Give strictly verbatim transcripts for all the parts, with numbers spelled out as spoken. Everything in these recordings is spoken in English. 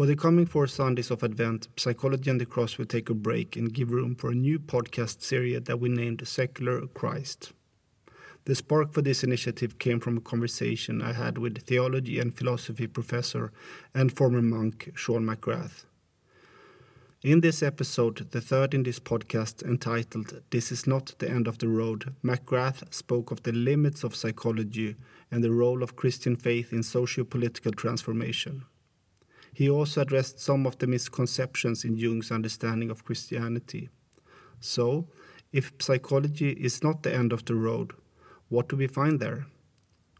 For the coming four Sundays of Advent, Psychology and the Cross will take a break and give room for a new podcast series that we named Secular Christ. The spark for this initiative came from a conversation I had with theology and philosophy professor and former monk Sean McGrath. In this episode, the third in this podcast, entitled This Is Not the End of the Road, McGrath spoke of the limits of psychology and the role of Christian faith in socio-political transformation. He also addressed some of the misconceptions in Jung's understanding of Christianity. So, if psychology is not the end of the road, what do we find there?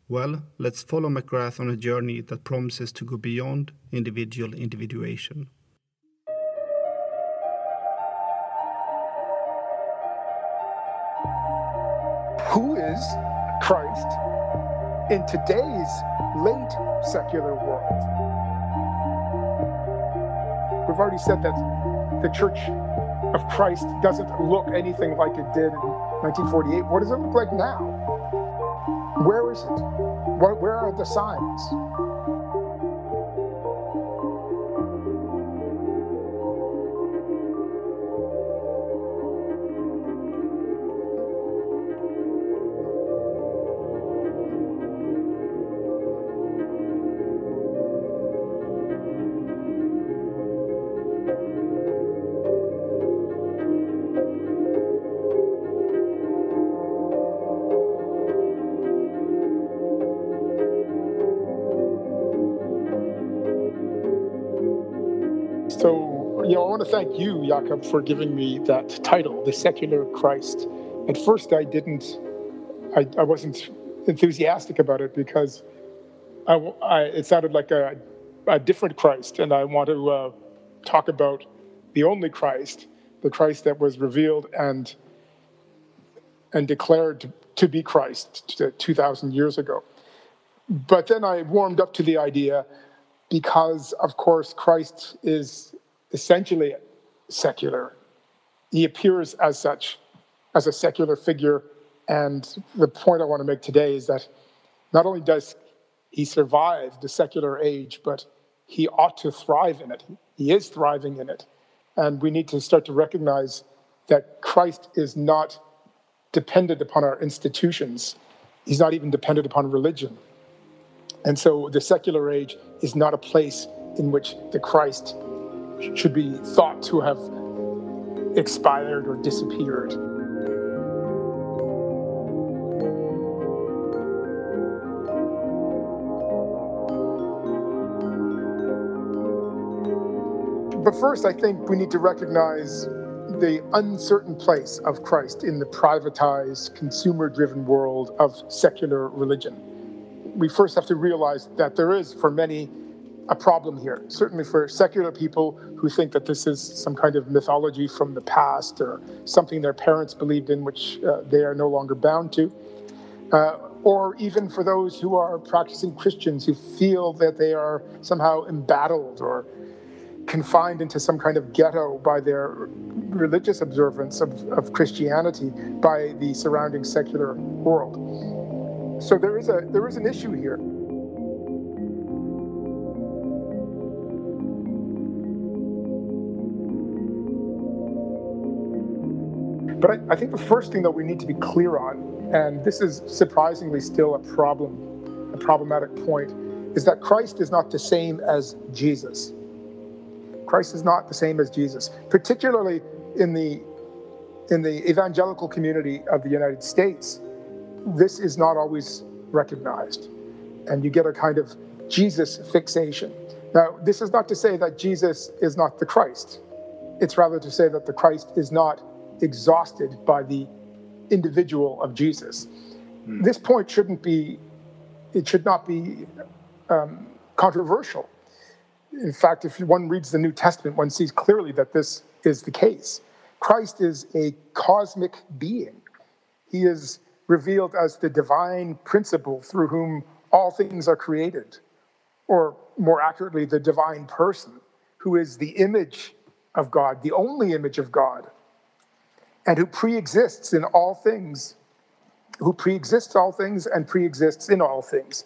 Well, let's follow McGrath on a journey that promises to go beyond individual individuation. Who is Christ in today's late secular world? We've already said that the Church of Christ doesn't look anything like it did in nineteen forty-eight. What does it look like now? Where is it? Where are the signs? Thank you, Jakob, for giving me that title, The Secular Christ. At first, I didn't, I, I wasn't enthusiastic about it because I, I, it sounded like a, a different Christ, and I want to uh, talk about the only Christ, the Christ that was revealed and and declared to, to be Christ two thousand years ago. But then I warmed up to the idea because, of course, Christ is essentially secular. He appears as such, as a secular figure. And the point I want to make today is that not only does he survive the secular age, but he ought to thrive in it. He is thriving in it. And we need to start to recognize that Christ is not dependent upon our institutions. He's not even dependent upon religion. And so the secular age is not a place in which the Christ should be thought to have expired or disappeared. But first, I think we need to recognize the uncertain place of Christ in the privatized, consumer-driven world of secular religion. We first have to realize that there is, for many, a problem here, certainly for secular people who think that this is some kind of mythology from the past or something their parents believed in, which uh, they are no longer bound to, uh, or even for those who are practicing Christians who feel that they are somehow embattled or confined into some kind of ghetto by their religious observance of, of Christianity by the surrounding secular world. So there is a there is an issue here. But I, I think the first thing that we need to be clear on, and this is surprisingly still a problem, a problematic point, is that Christ is not the same as Jesus. Christ is not the same as Jesus, particularly in the, in the evangelical community of the United States. This is not always recognized, and you get a kind of Jesus fixation. Now, this is not to say that Jesus is not the Christ. It's rather to say that the Christ is not exhausted by the individual of Jesus. Mm. This point shouldn't be, it should not be um, controversial. In fact, if one reads the New Testament, one sees clearly that this is the case. Christ is a cosmic being. He is revealed as the divine principle through whom all things are created, or more accurately, the divine person, who is the image of God, the only image of God, and who pre-exists in all things, who pre-exists all things and pre-exists in all things.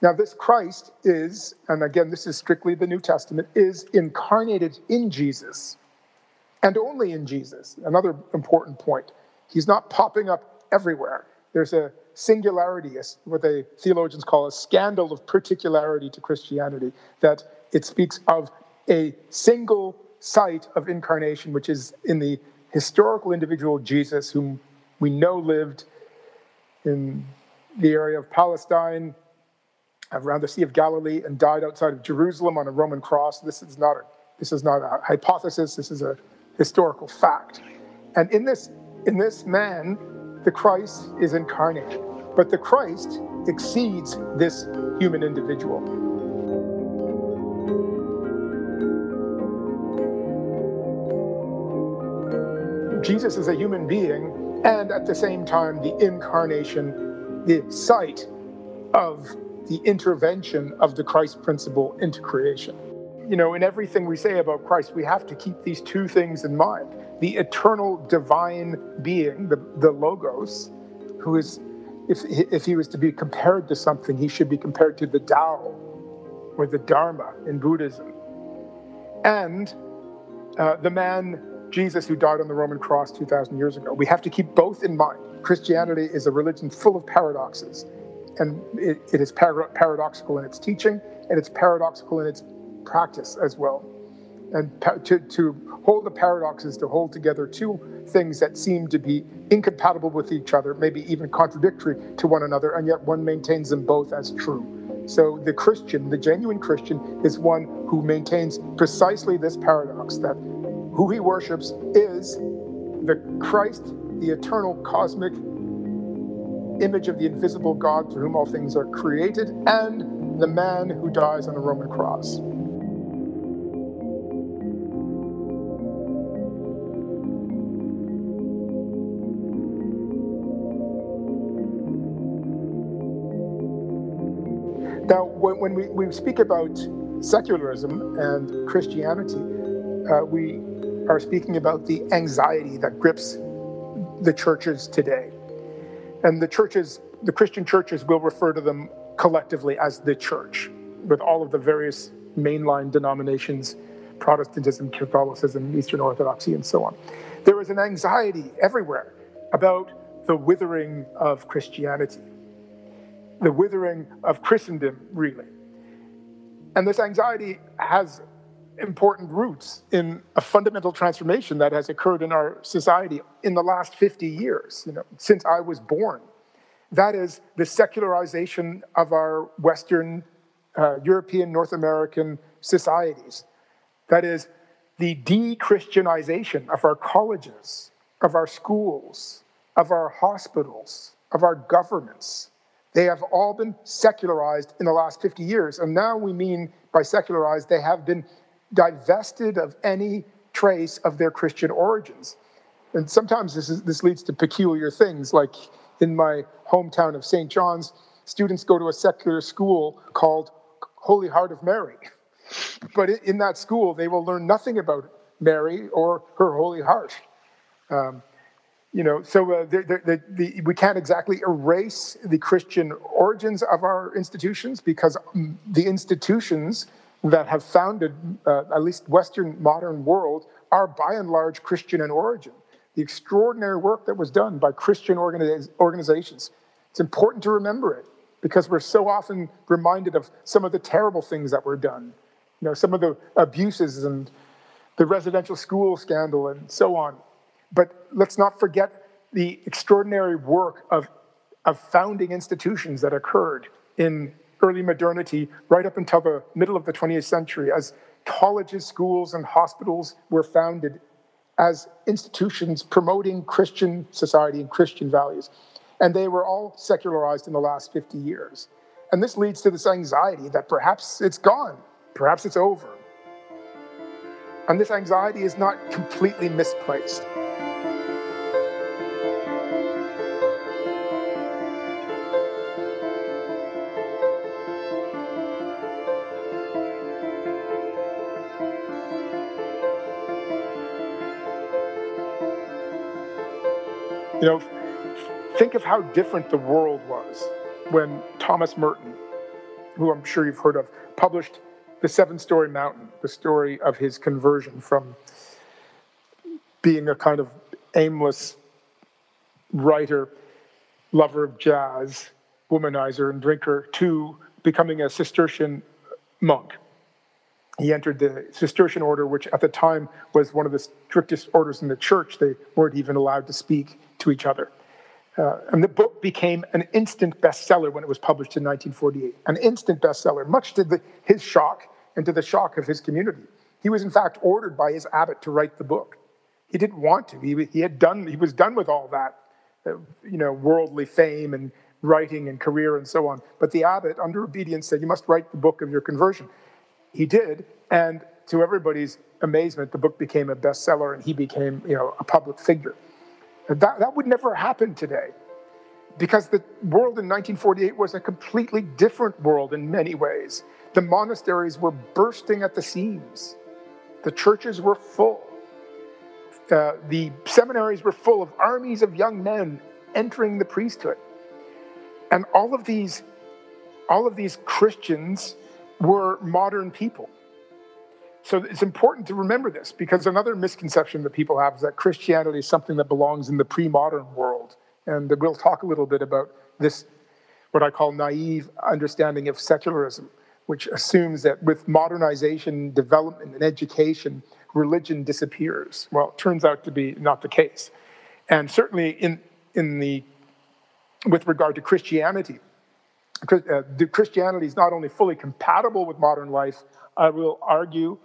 Now this Christ is, and again this is strictly the New Testament, is incarnated in Jesus and only in Jesus. Another important point. He's not popping up everywhere. There's a singularity, what the theologians call a scandal of particularity to Christianity, that it speaks of a single site of incarnation, which is in the historical individual Jesus, whom we know lived in the area of Palestine, around the Sea of Galilee, and died outside of Jerusalem on a Roman cross. This is not a, this is not a hypothesis, this is a historical fact. And in this, in this man, the Christ is incarnate. But the Christ exceeds this human individual. Jesus is a human being, and at the same time, the incarnation, the site of the intervention of the Christ principle into creation. You know, in everything we say about Christ, we have to keep these two things in mind. The eternal divine being, the, the Logos, who is, if, if he was to be compared to something, he should be compared to the Tao or the Dharma in Buddhism. And uh, the man, Jesus, who died on the Roman cross two thousand years ago. We have to keep both in mind. Christianity is a religion full of paradoxes. And it, it is par- paradoxical in its teaching, and it's paradoxical in its practice as well. And pa- to, to hold the paradoxes, to hold together two things that seem to be incompatible with each other, maybe even contradictory to one another, and yet one maintains them both as true. So the Christian, the genuine Christian, is one who maintains precisely this paradox, that who he worships is the Christ, the eternal cosmic image of the invisible God through whom all things are created, and the man who dies on a Roman cross. Now, when we, we speak about secularism and Christianity, uh, we are speaking about the anxiety that grips the churches today. And the churches, the Christian churches, will refer to them collectively as the church, with all of the various mainline denominations, Protestantism, Catholicism, Eastern Orthodoxy, and so on. There is an anxiety everywhere about the withering of Christianity, the withering of Christendom, really. And this anxiety has important roots in a fundamental transformation that has occurred in our society in the last fifty years, you know, since I was born. That is the secularization of our Western, uh, European, North American societies. That is the de-Christianization of our colleges, of our schools, of our hospitals, of our governments. They have all been secularized in the last fifty years. And now we mean by secularized, they have been divested of any trace of their Christian origins. And sometimes this is, this leads to peculiar things, like in my hometown of Saint John's, students go to a secular school called Holy Heart of Mary. But in that school, they will learn nothing about Mary or her Holy Heart. Um, you know, so uh, they're, they're, they're, the, we can't exactly erase the Christian origins of our institutions, because the institutions that have founded uh, at least Western modern world are by and large Christian in origin. The extraordinary work that was done by Christian organiz- organizations, it's important to remember it, because we're so often reminded of some of the terrible things that were done, you know, some of the abuses and the residential school scandal and so on. But let's not forget the extraordinary work of, of founding institutions that occurred in early modernity, right up until the middle of the twentieth century, as colleges, schools, and hospitals were founded as institutions promoting Christian society and Christian values. And they were all secularized in the last fifty years. And this leads to this anxiety that perhaps it's gone, perhaps it's over. And this anxiety is not completely misplaced. You know, think of how different the world was when Thomas Merton, who I'm sure you've heard of, published The Seven Story Mountain, the story of his conversion from being a kind of aimless writer, lover of jazz, womanizer and drinker, to becoming a Cistercian monk. He entered the Cistercian order, which at the time was one of the strictest orders in the church. They weren't even allowed to speak to each other. Uh, and the book became an instant bestseller when it was published in nineteen forty-eight. An instant bestseller, much to the, his shock and to the shock of his community. He was in fact ordered by his abbot to write the book. He didn't want to. He, he, had done, he was done with all that, uh, you know, worldly fame and writing and career and so on. But the abbot, under obedience, said, you must write the book of your conversion. He did, and to everybody's amazement, the book became a bestseller, and he became, you know, a public figure. That, that would never happen today, because the world in nineteen forty-eight was a completely different world in many ways. The monasteries were bursting at the seams. The churches were full. Uh, the seminaries were full of armies of young men entering the priesthood. And all of these, all of these Christians were modern people. So it's important to remember this, because another misconception that people have is that Christianity is something that belongs in the pre-modern world. And we'll talk a little bit about this, what I call naive understanding of secularism, which assumes that with modernization, development, and education, religion disappears. Well, it turns out to be not the case. And certainly in, in the, with regard to Christianity, Christianity is not only fully compatible with modern life, I will argue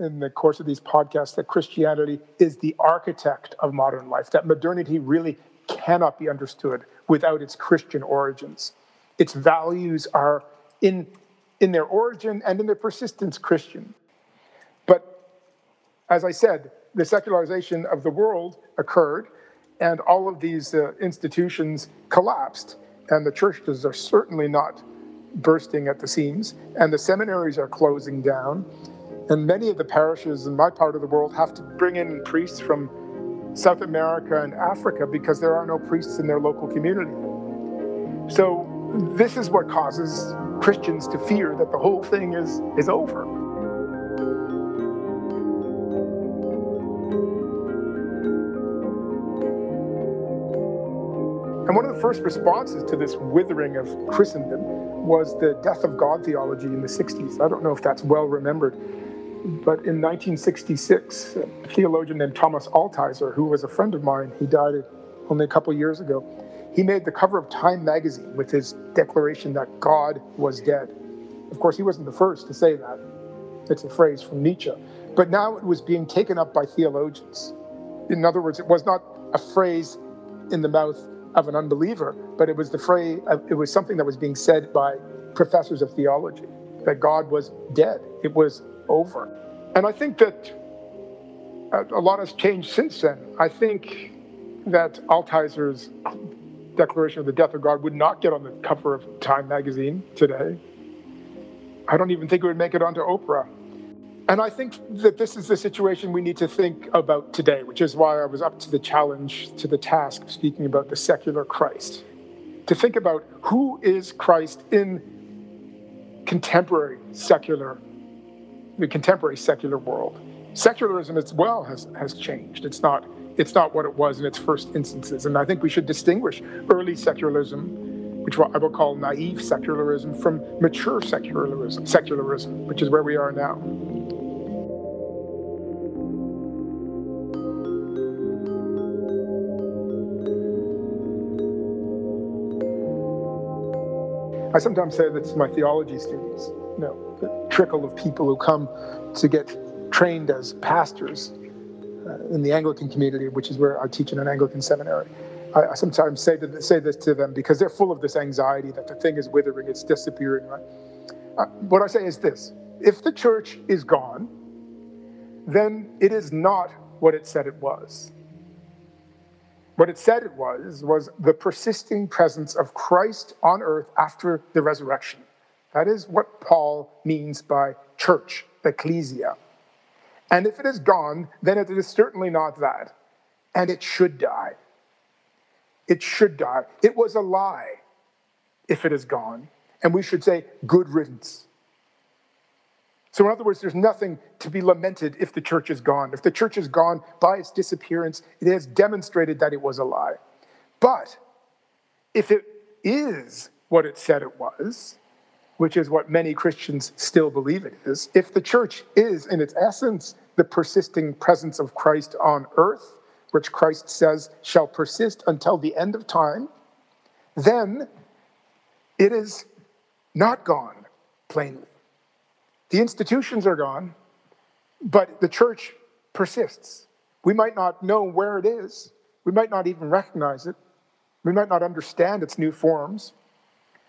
in the course of these podcasts that Christianity is the architect of modern life, that modernity really cannot be understood without its Christian origins. Its values are in, in their origin and in their persistence Christian. But as I said, the secularization of the world occurred, and all of these uh, institutions collapsed. And the churches are certainly not bursting at the seams, and the seminaries are closing down. And many of the parishes in my part of the world have to bring in priests from South America and Africa because there are no priests in their local community. So this is what causes Christians to fear that the whole thing is, is over. And one of the first responses to this withering of Christendom was the death of God theology in the sixties. I don't know if that's well remembered, but in nineteen sixty-six, a theologian named Thomas Altizer, who was a friend of mine, he died only a couple years ago, he made the cover of Time magazine with his declaration that God was dead. Of course, he wasn't the first to say that. It's a phrase from Nietzsche. But now it was being taken up by theologians. In other words, it was not a phrase in the mouth of an unbeliever, but it was the phrase, it was something that was being said by professors of theology, that God was dead. It was over. And I think that a lot has changed since then. I think that Altizer's declaration of the death of God would not get on the cover of Time magazine today. I don't even think it would make it onto Oprah. And I think that this is the situation we need to think about today, which is why I was up to the challenge, to the task of speaking about the secular Christ. To think about who is Christ in contemporary secular, the contemporary secular world. Secularism as well has, has changed. It's not, it's not what it was in its first instances. And I think we should distinguish early secularism, which I will call naive secularism, from mature secularism, secularism, which is where we are now. I sometimes say that to my theology students, you know, the trickle of people who come to get trained as pastors uh, in the Anglican community, which is where I teach in an Anglican seminary. I sometimes say, to, say this to them because they're full of this anxiety that the thing is withering, it's disappearing. Right? Uh, what I say is this: if the church is gone, then it is not what it said it was. What it said it was, was the persisting presence of Christ on earth after the resurrection. That is what Paul means by church, ecclesia. And if it is gone, then it is certainly not that. And it should die. It should die. It was a lie if it is gone. and we should say, good riddance. So in other words, there's nothing to be lamented if the church is gone. If the church is gone by its disappearance, it has demonstrated that it was a lie. But if it is what it said it was, which is what many Christians still believe it is, if the church is, in its essence, the persisting presence of Christ on earth, which Christ says shall persist until the end of time, then it is not gone, plainly. The institutions are gone, but the church persists. We might not know where it is. We might not even recognize it. We might not understand its new forms.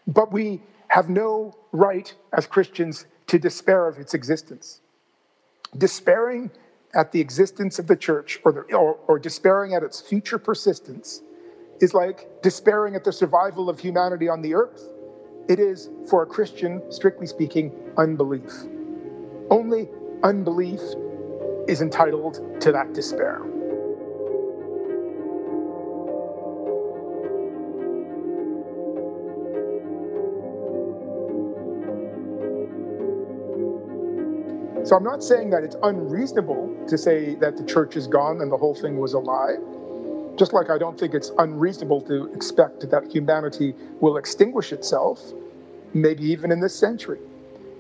But we have no right as Christians to despair of its existence. Despairing at the existence of the church or, the, or, or despairing at its future persistence is like despairing at the survival of humanity on the earth. It is, for a Christian, strictly speaking, unbelief. Only unbelief is entitled to that despair. So I'm not saying that it's unreasonable to say that the church is gone and the whole thing was a lie. Just like I don't think it's unreasonable to expect that humanity will extinguish itself, maybe even in this century.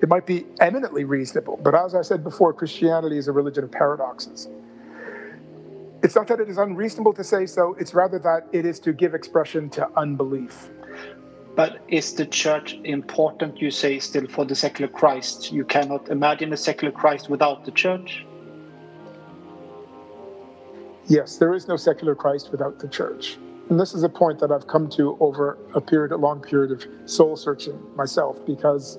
It might be eminently reasonable, but as I said before, Christianity is a religion of paradoxes. It's not that it is unreasonable to say so, it's rather that it is to give expression to unbelief. But is the church important, you say, still for the secular Christ? You cannot imagine a secular Christ without the church? Yes, there is no secular Christ without the church. And this is a point that I've come to over a period, a long period of soul-searching myself, because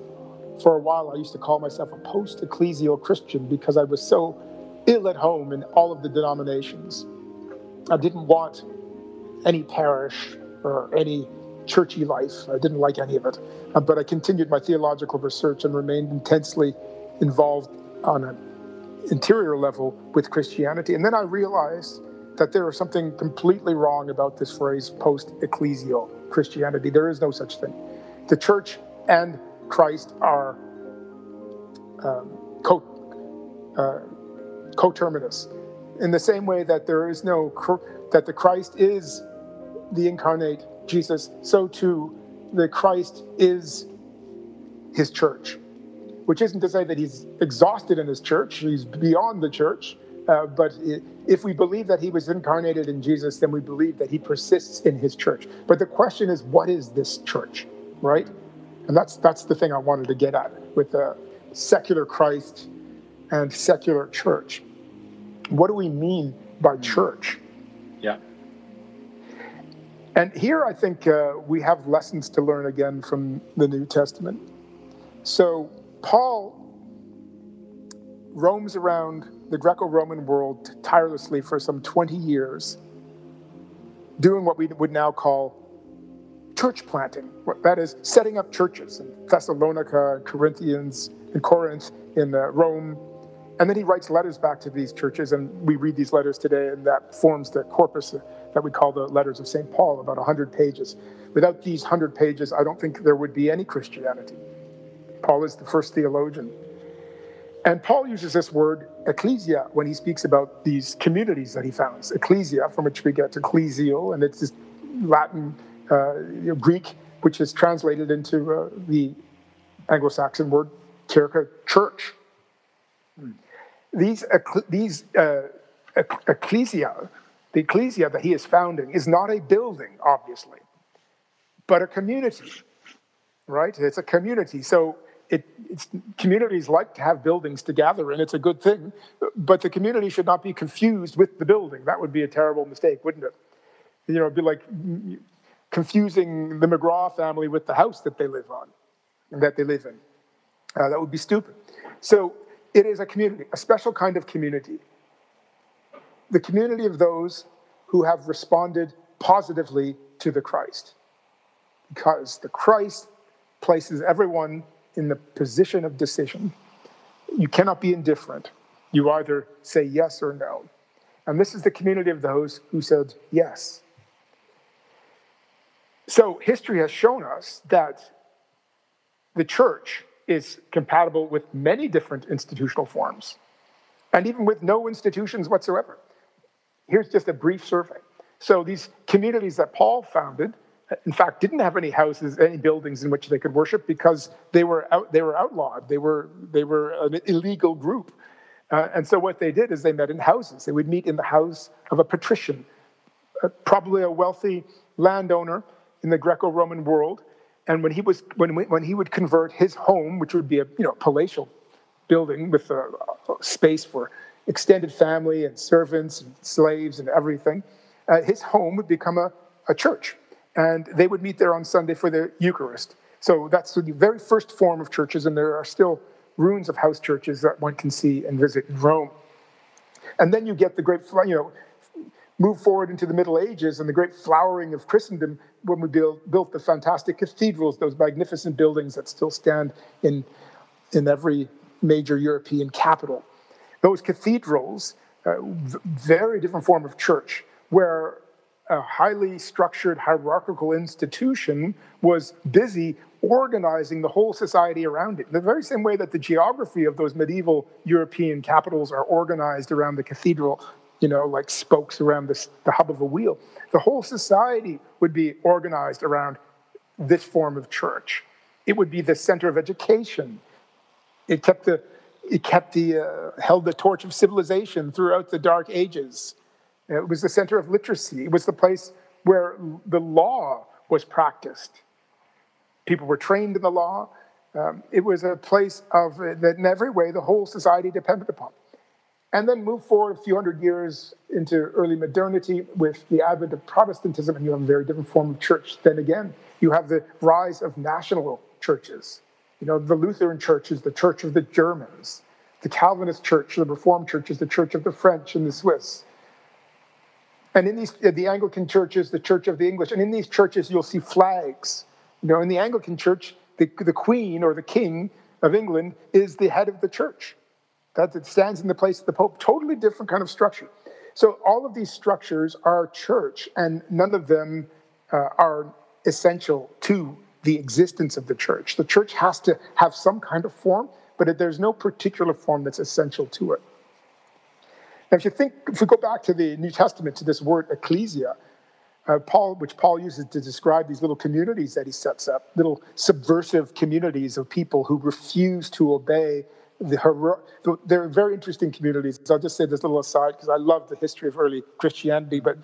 for a while I used to call myself a post-ecclesial Christian because I was so ill at home in all of the denominations. I didn't want any parish or any churchy life. I didn't like any of it. But I continued my theological research and remained intensely involved on a interior level with Christianity. And then I realized that there is something completely wrong about this phrase, post-ecclesial Christianity. There is no such thing. The church and Christ are um, co- uh, coterminous. In the same way that there is no, that the Christ is the incarnate Jesus, so too the Christ is his church. Which isn't to say that he's exhausted in his church, he's beyond the church, uh, but if we believe that he was incarnated in Jesus, then we believe that he persists in his church. But the question is, what is this church, right? And that's that's the thing I wanted to get at with the secular Christ and secular church. What do we mean by church? Yeah. And here I think uh, we have lessons to learn again from the New Testament. So Paul roams around the Greco-Roman world tirelessly for some twenty years, doing what we would now call church planting. That is, setting up churches in Thessalonica, Corinthians, in Corinth, in Rome. And then he writes letters back to these churches, and we read these letters today, and that forms the corpus that we call the Letters of Saint Paul, about one hundred pages. Without these one hundred pages, I don't think there would be any Christianity. Paul is the first theologian. And Paul uses this word, ecclesia, when he speaks about these communities that he founds. Ecclesia, from which we get ecclesial, and it's this Latin, uh, you know, Greek, which is translated into uh, the Anglo-Saxon word, kyrka, church. Hmm. These, eccle- these uh, ec- ecclesia, the ecclesia that he is founding, is not a building, obviously, but a community, right? It's a community. So It, it's, communities like to have buildings to gather in, it's a good thing, but the community should not be confused with the building. That would be a terrible mistake, wouldn't it? You know, it'd be like confusing the McGrath family with the house that they live on, and that they live in. Uh, that would be stupid. So it is a community, a special kind of community. The community of those who have responded positively to the Christ. Because the Christ places everyone in the position of decision. You cannot be indifferent. You either say yes or no. And this is the community of those who said yes. So history has shown us that the church is compatible with many different institutional forms, and even with no institutions whatsoever. Here's just a brief survey. So these communities that Paul founded, in fact, didn't have any houses, any buildings in which they could worship, because they were out, they were outlawed. They were they were an illegal group, uh, and so what they did is they met in houses. They would meet in the house of a patrician, uh, probably a wealthy landowner in the Greco-Roman world. And when he was when we, when he would convert his home, which would be a you know palatial building with a, a space for extended family and servants and slaves and everything, uh, his home would become a, a church. And they would meet there on Sunday for the Eucharist. So that's the very first form of churches, and there are still ruins of house churches that one can see and visit in Rome. And then you get the great, you know, move forward into the Middle Ages and the great flowering of Christendom when we build, built the fantastic cathedrals, those magnificent buildings that still stand in, in every major European capital. Those cathedrals, uh, very different form of church, where a highly structured hierarchical institution was busy organizing the whole society around it. In the very same way that the geography of those medieval European capitals are organized around the cathedral, you know, like spokes around the, the hub of a wheel, the whole society would be organized around this form of church. It would be the center of education. It kept the, it kept the, uh, held the torch of civilization throughout the Dark Ages. It was the center of literacy. It was the place where the law was practiced. People were trained in the law. Um, it was a place of, that in every way, the whole society depended upon. And then move forward a few hundred years into early modernity with the advent of Protestantism, and you have a very different form of church. Then again, you have the rise of national churches. You know, the Lutheran church is the church of the Germans. The Calvinist church, the Reformed church, is the church of the French and the Swiss. And in these, the Anglican church is the church of the English. And in these churches, you'll see flags. You know, in the Anglican church, the, the queen or the king of England is the head of the church. That it stands in the place of the Pope. Totally different kind of structure. So all of these structures are church, and none of them uh, are essential to the existence of the church. The church has to have some kind of form, but there's no particular form that's essential to it. Now, if you think, if we go back to the New Testament, to this word ecclesia, uh, Paul, which Paul uses to describe these little communities that he sets up, little subversive communities of people who refuse to obey the hero- They're very interesting communities. I'll just say this little aside because I love the history of early Christianity. But,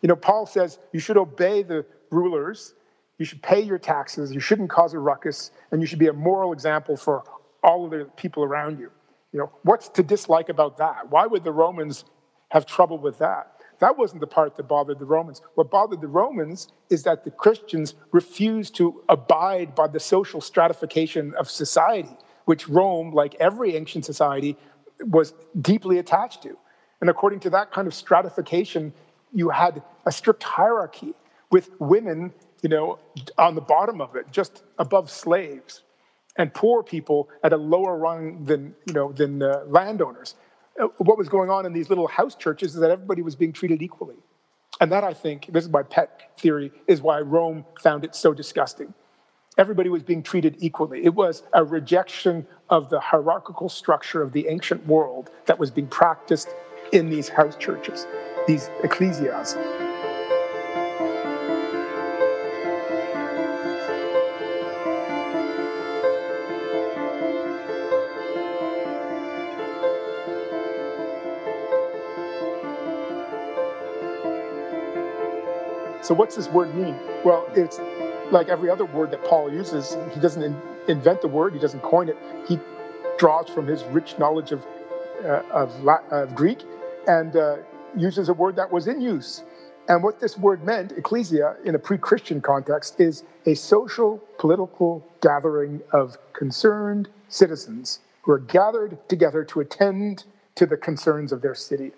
you know, Paul says you should obey the rulers, you should pay your taxes, you shouldn't cause a ruckus, and you should be a moral example for all of the people around you. You know, what's to dislike about that? Why would the Romans have trouble with that? That wasn't the part that bothered the Romans. What bothered the Romans is that the Christians refused to abide by the social stratification of society, which Rome, like every ancient society, was deeply attached to. And according to that kind of stratification, you had a strict hierarchy with women, you know, on the bottom of it, just above slaves, and poor people at a lower rung than, you know, than uh, landowners. Uh, what was going on in these little house churches is that everybody was being treated equally. And that, I think, this is my pet theory, is why Rome found it so disgusting. Everybody was being treated equally. It was a rejection of the hierarchical structure of the ancient world that was being practiced in these house churches, these ecclesias. So what's this word mean? Well, it's like every other word that Paul uses. He doesn't in, invent the word. He doesn't coin it. He draws from his rich knowledge of uh, of, Latin, of Greek and uh, uses a word that was in use. And what this word meant, ecclesia, in a pre-Christian context, is a social, political gathering of concerned citizens who are gathered together to attend to the concerns of their city.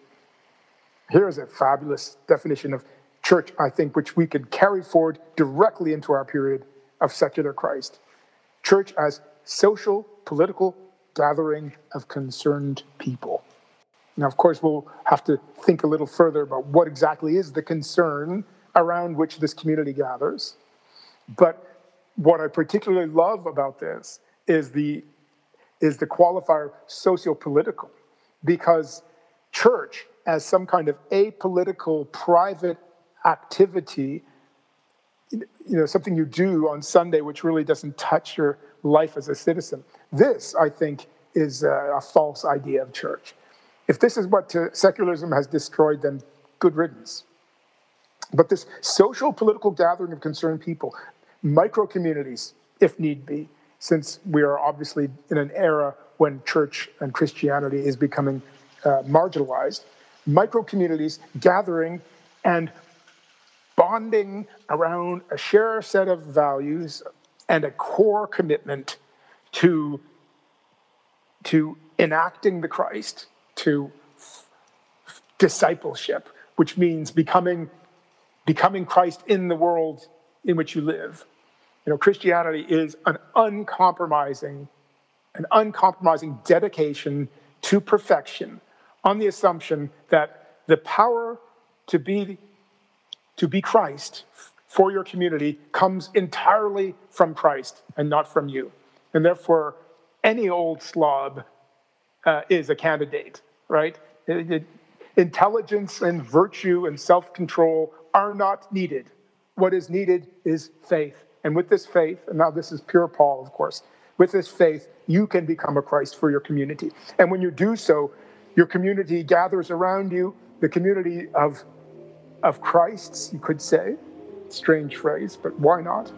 Here's a fabulous definition of church, I think, which we could carry forward directly into our period of secular Christ. Church as social, political gathering of concerned people. Now, of course, we'll have to think a little further about what exactly is the concern around which this community gathers. But what I particularly love about this is the, is the qualifier socio-political, because church as some kind of apolitical private activity, you know, something you do on Sunday which really doesn't touch your life as a citizen. This, I think, is a, a false idea of church. If this is what uh, secularism has destroyed, then good riddance. But this social political gathering of concerned people, micro communities, if need be, since we are obviously in an era when church and Christianity is becoming uh, marginalized, micro communities gathering and bonding around a shared set of values and a core commitment to, to enacting the Christ, to f- discipleship, which means becoming, becoming Christ in the world in which you live. You know, Christianity is an uncompromising, an uncompromising dedication to perfection on the assumption that the power to be, to be Christ for your community comes entirely from Christ and not from you. And therefore, any old slob uh, is a candidate, right? It, it, intelligence and virtue and self-control are not needed. What is needed is faith. And with this faith, and now this is pure Paul, of course, with this faith, you can become a Christ for your community. And when you do so, your community gathers around you, the community of, of Christs, you could say, strange phrase, but why not,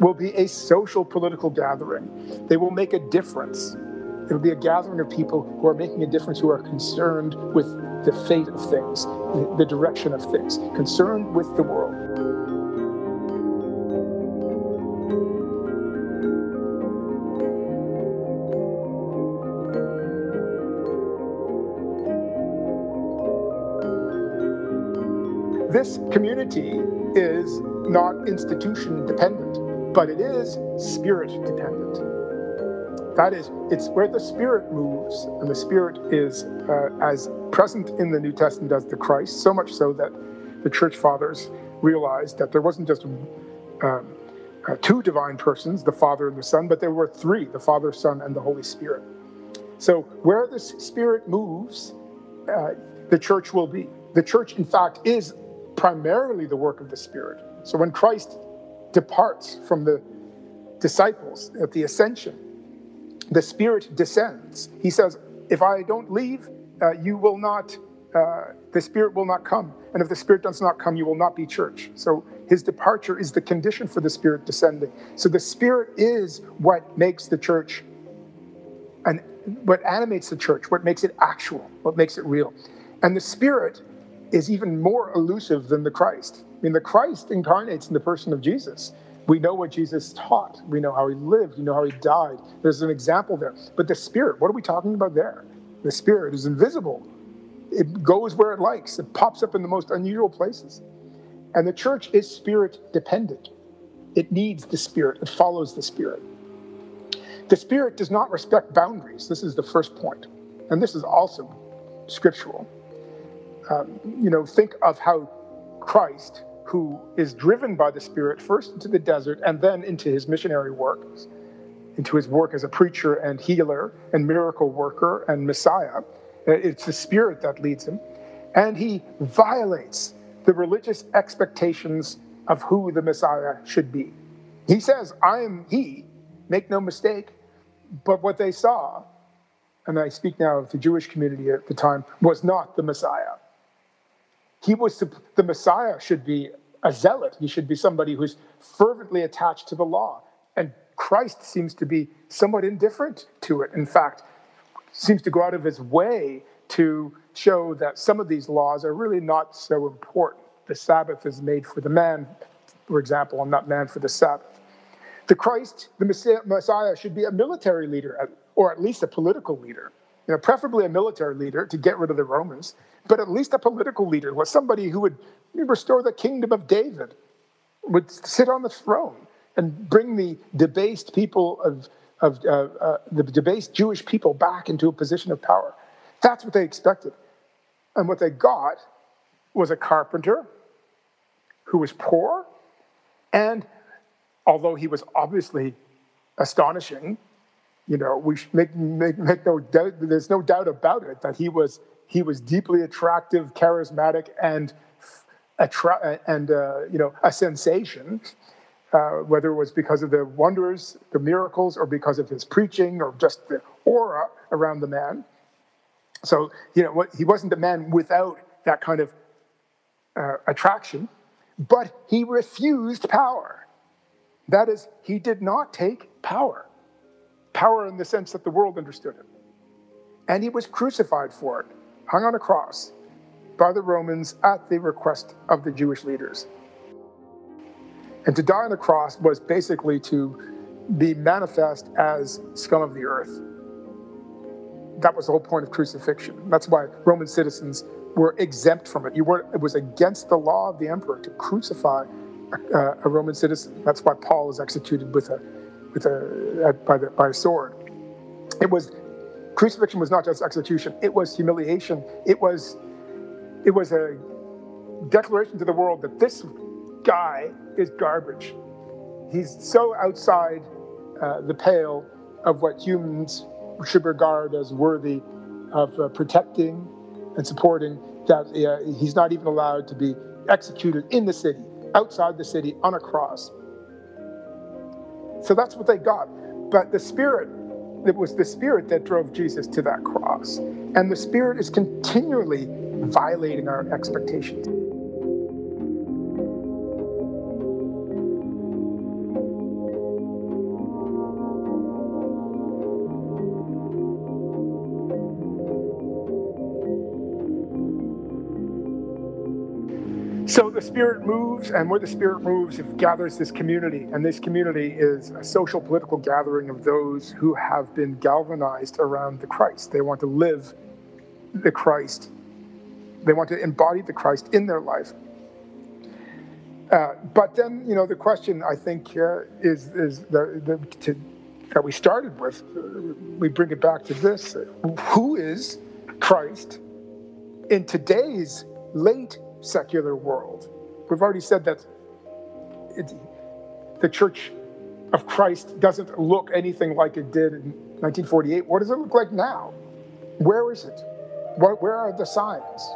will be a social political gathering. They will make a difference. It will be a gathering of people who are making a difference, who are concerned with the fate of things, the direction of things, concerned with the world. This community is not institution dependent, but it is spirit dependent. That is, it's where the Spirit moves, and the Spirit is uh, as present in the New Testament as the Christ, so much so that the Church Fathers realized that there wasn't just um, uh, two divine persons, the Father and the Son, but there were three, the Father, Son, and the Holy Spirit. So where the Spirit moves, uh, the Church will be. The Church, in fact, is primarily the work of the Spirit. So when Christ departs from the disciples at the ascension, the Spirit descends. He says, if I don't leave, uh, you will not, uh, the Spirit will not come. And if the Spirit does not come, you will not be church. So his departure is the condition for the Spirit descending. So the Spirit is what makes the church, and what animates the church, what makes it actual, what makes it real. And the Spirit is even more elusive than the Christ. I mean, the Christ incarnates in the person of Jesus. We know what Jesus taught. We know how he lived. We know how he died. There's an example there. But the Spirit, what are we talking about there? The Spirit is invisible. It goes where it likes. It pops up in the most unusual places. And the church is Spirit dependent. It needs the Spirit. It follows the Spirit. The Spirit does not respect boundaries. This is the first point. And this is also scriptural. Um, you know, think of how Christ, who is driven by the Spirit first into the desert and then into his missionary work, into his work as a preacher and healer and miracle worker and Messiah. It's the Spirit that leads him. And he violates the religious expectations of who the Messiah should be. He says, I am he, make no mistake. But what they saw, and I speak now of the Jewish community at the time, was not the Messiah. He was, the Messiah should be a zealot. He should be somebody who's fervently attached to the law. And Christ seems to be somewhat indifferent to it. In fact, seems to go out of his way to show that some of these laws are really not so important. The Sabbath is made for the man, for example, and not man for the Sabbath. The Christ, the Messiah, should be a military leader, or at least a political leader. You know, preferably a military leader to get rid of the Romans, but at least a political leader, was somebody who would restore the kingdom of David, would sit on the throne and bring the debased people of, of uh, uh, the debased Jewish people back into a position of power. That's what they expected. And what they got was a carpenter who was poor and although he was obviously astonishing, you know, we make, make, make no doubt, there's no doubt about it, that he was he was deeply attractive, charismatic, and attra- and uh, you know, a sensation. Uh, whether it was because of the wonders, the miracles, or because of his preaching, or just the aura around the man. So, you know, he wasn't a man without that kind of uh, attraction, but he refused power. That is, he did not take power. Power in the sense that the world understood it. And he was crucified for it, hung on a cross by the Romans at the request of the Jewish leaders. And to die on the cross was basically to be manifest as scum of the earth. That was the whole point of crucifixion. That's why Roman citizens were exempt from it. You weren't, it was against the law of the emperor to crucify uh, a Roman citizen. That's why Paul is executed with a, with a uh, by the by a sword. It was crucifixion was not just execution. It was humiliation. It was it was a declaration to the world that this guy is garbage. He's so outside uh, the pale of what humans should regard as worthy of uh, protecting and supporting that uh, he's not even allowed to be executed in the city, outside the city, on a cross. So that's what they got. But the Spirit, it was the Spirit that drove Jesus to that cross. And the Spirit is continually violating our expectations. So the Spirit moves, and where the Spirit moves, it gathers this community. And this community is a social, political gathering of those who have been galvanized around the Christ. They want to live the Christ. They want to embody the Christ in their life. Uh, but then, you know, the question, I think, uh, is, is the, the, to, that we started with. Uh, we bring it back to this. Who is Christ in today's late secular world? We've already said that it, the Church of Christ doesn't look anything like it did in nineteen forty-eight. What does it look like now? Where is it? What, where are the signs?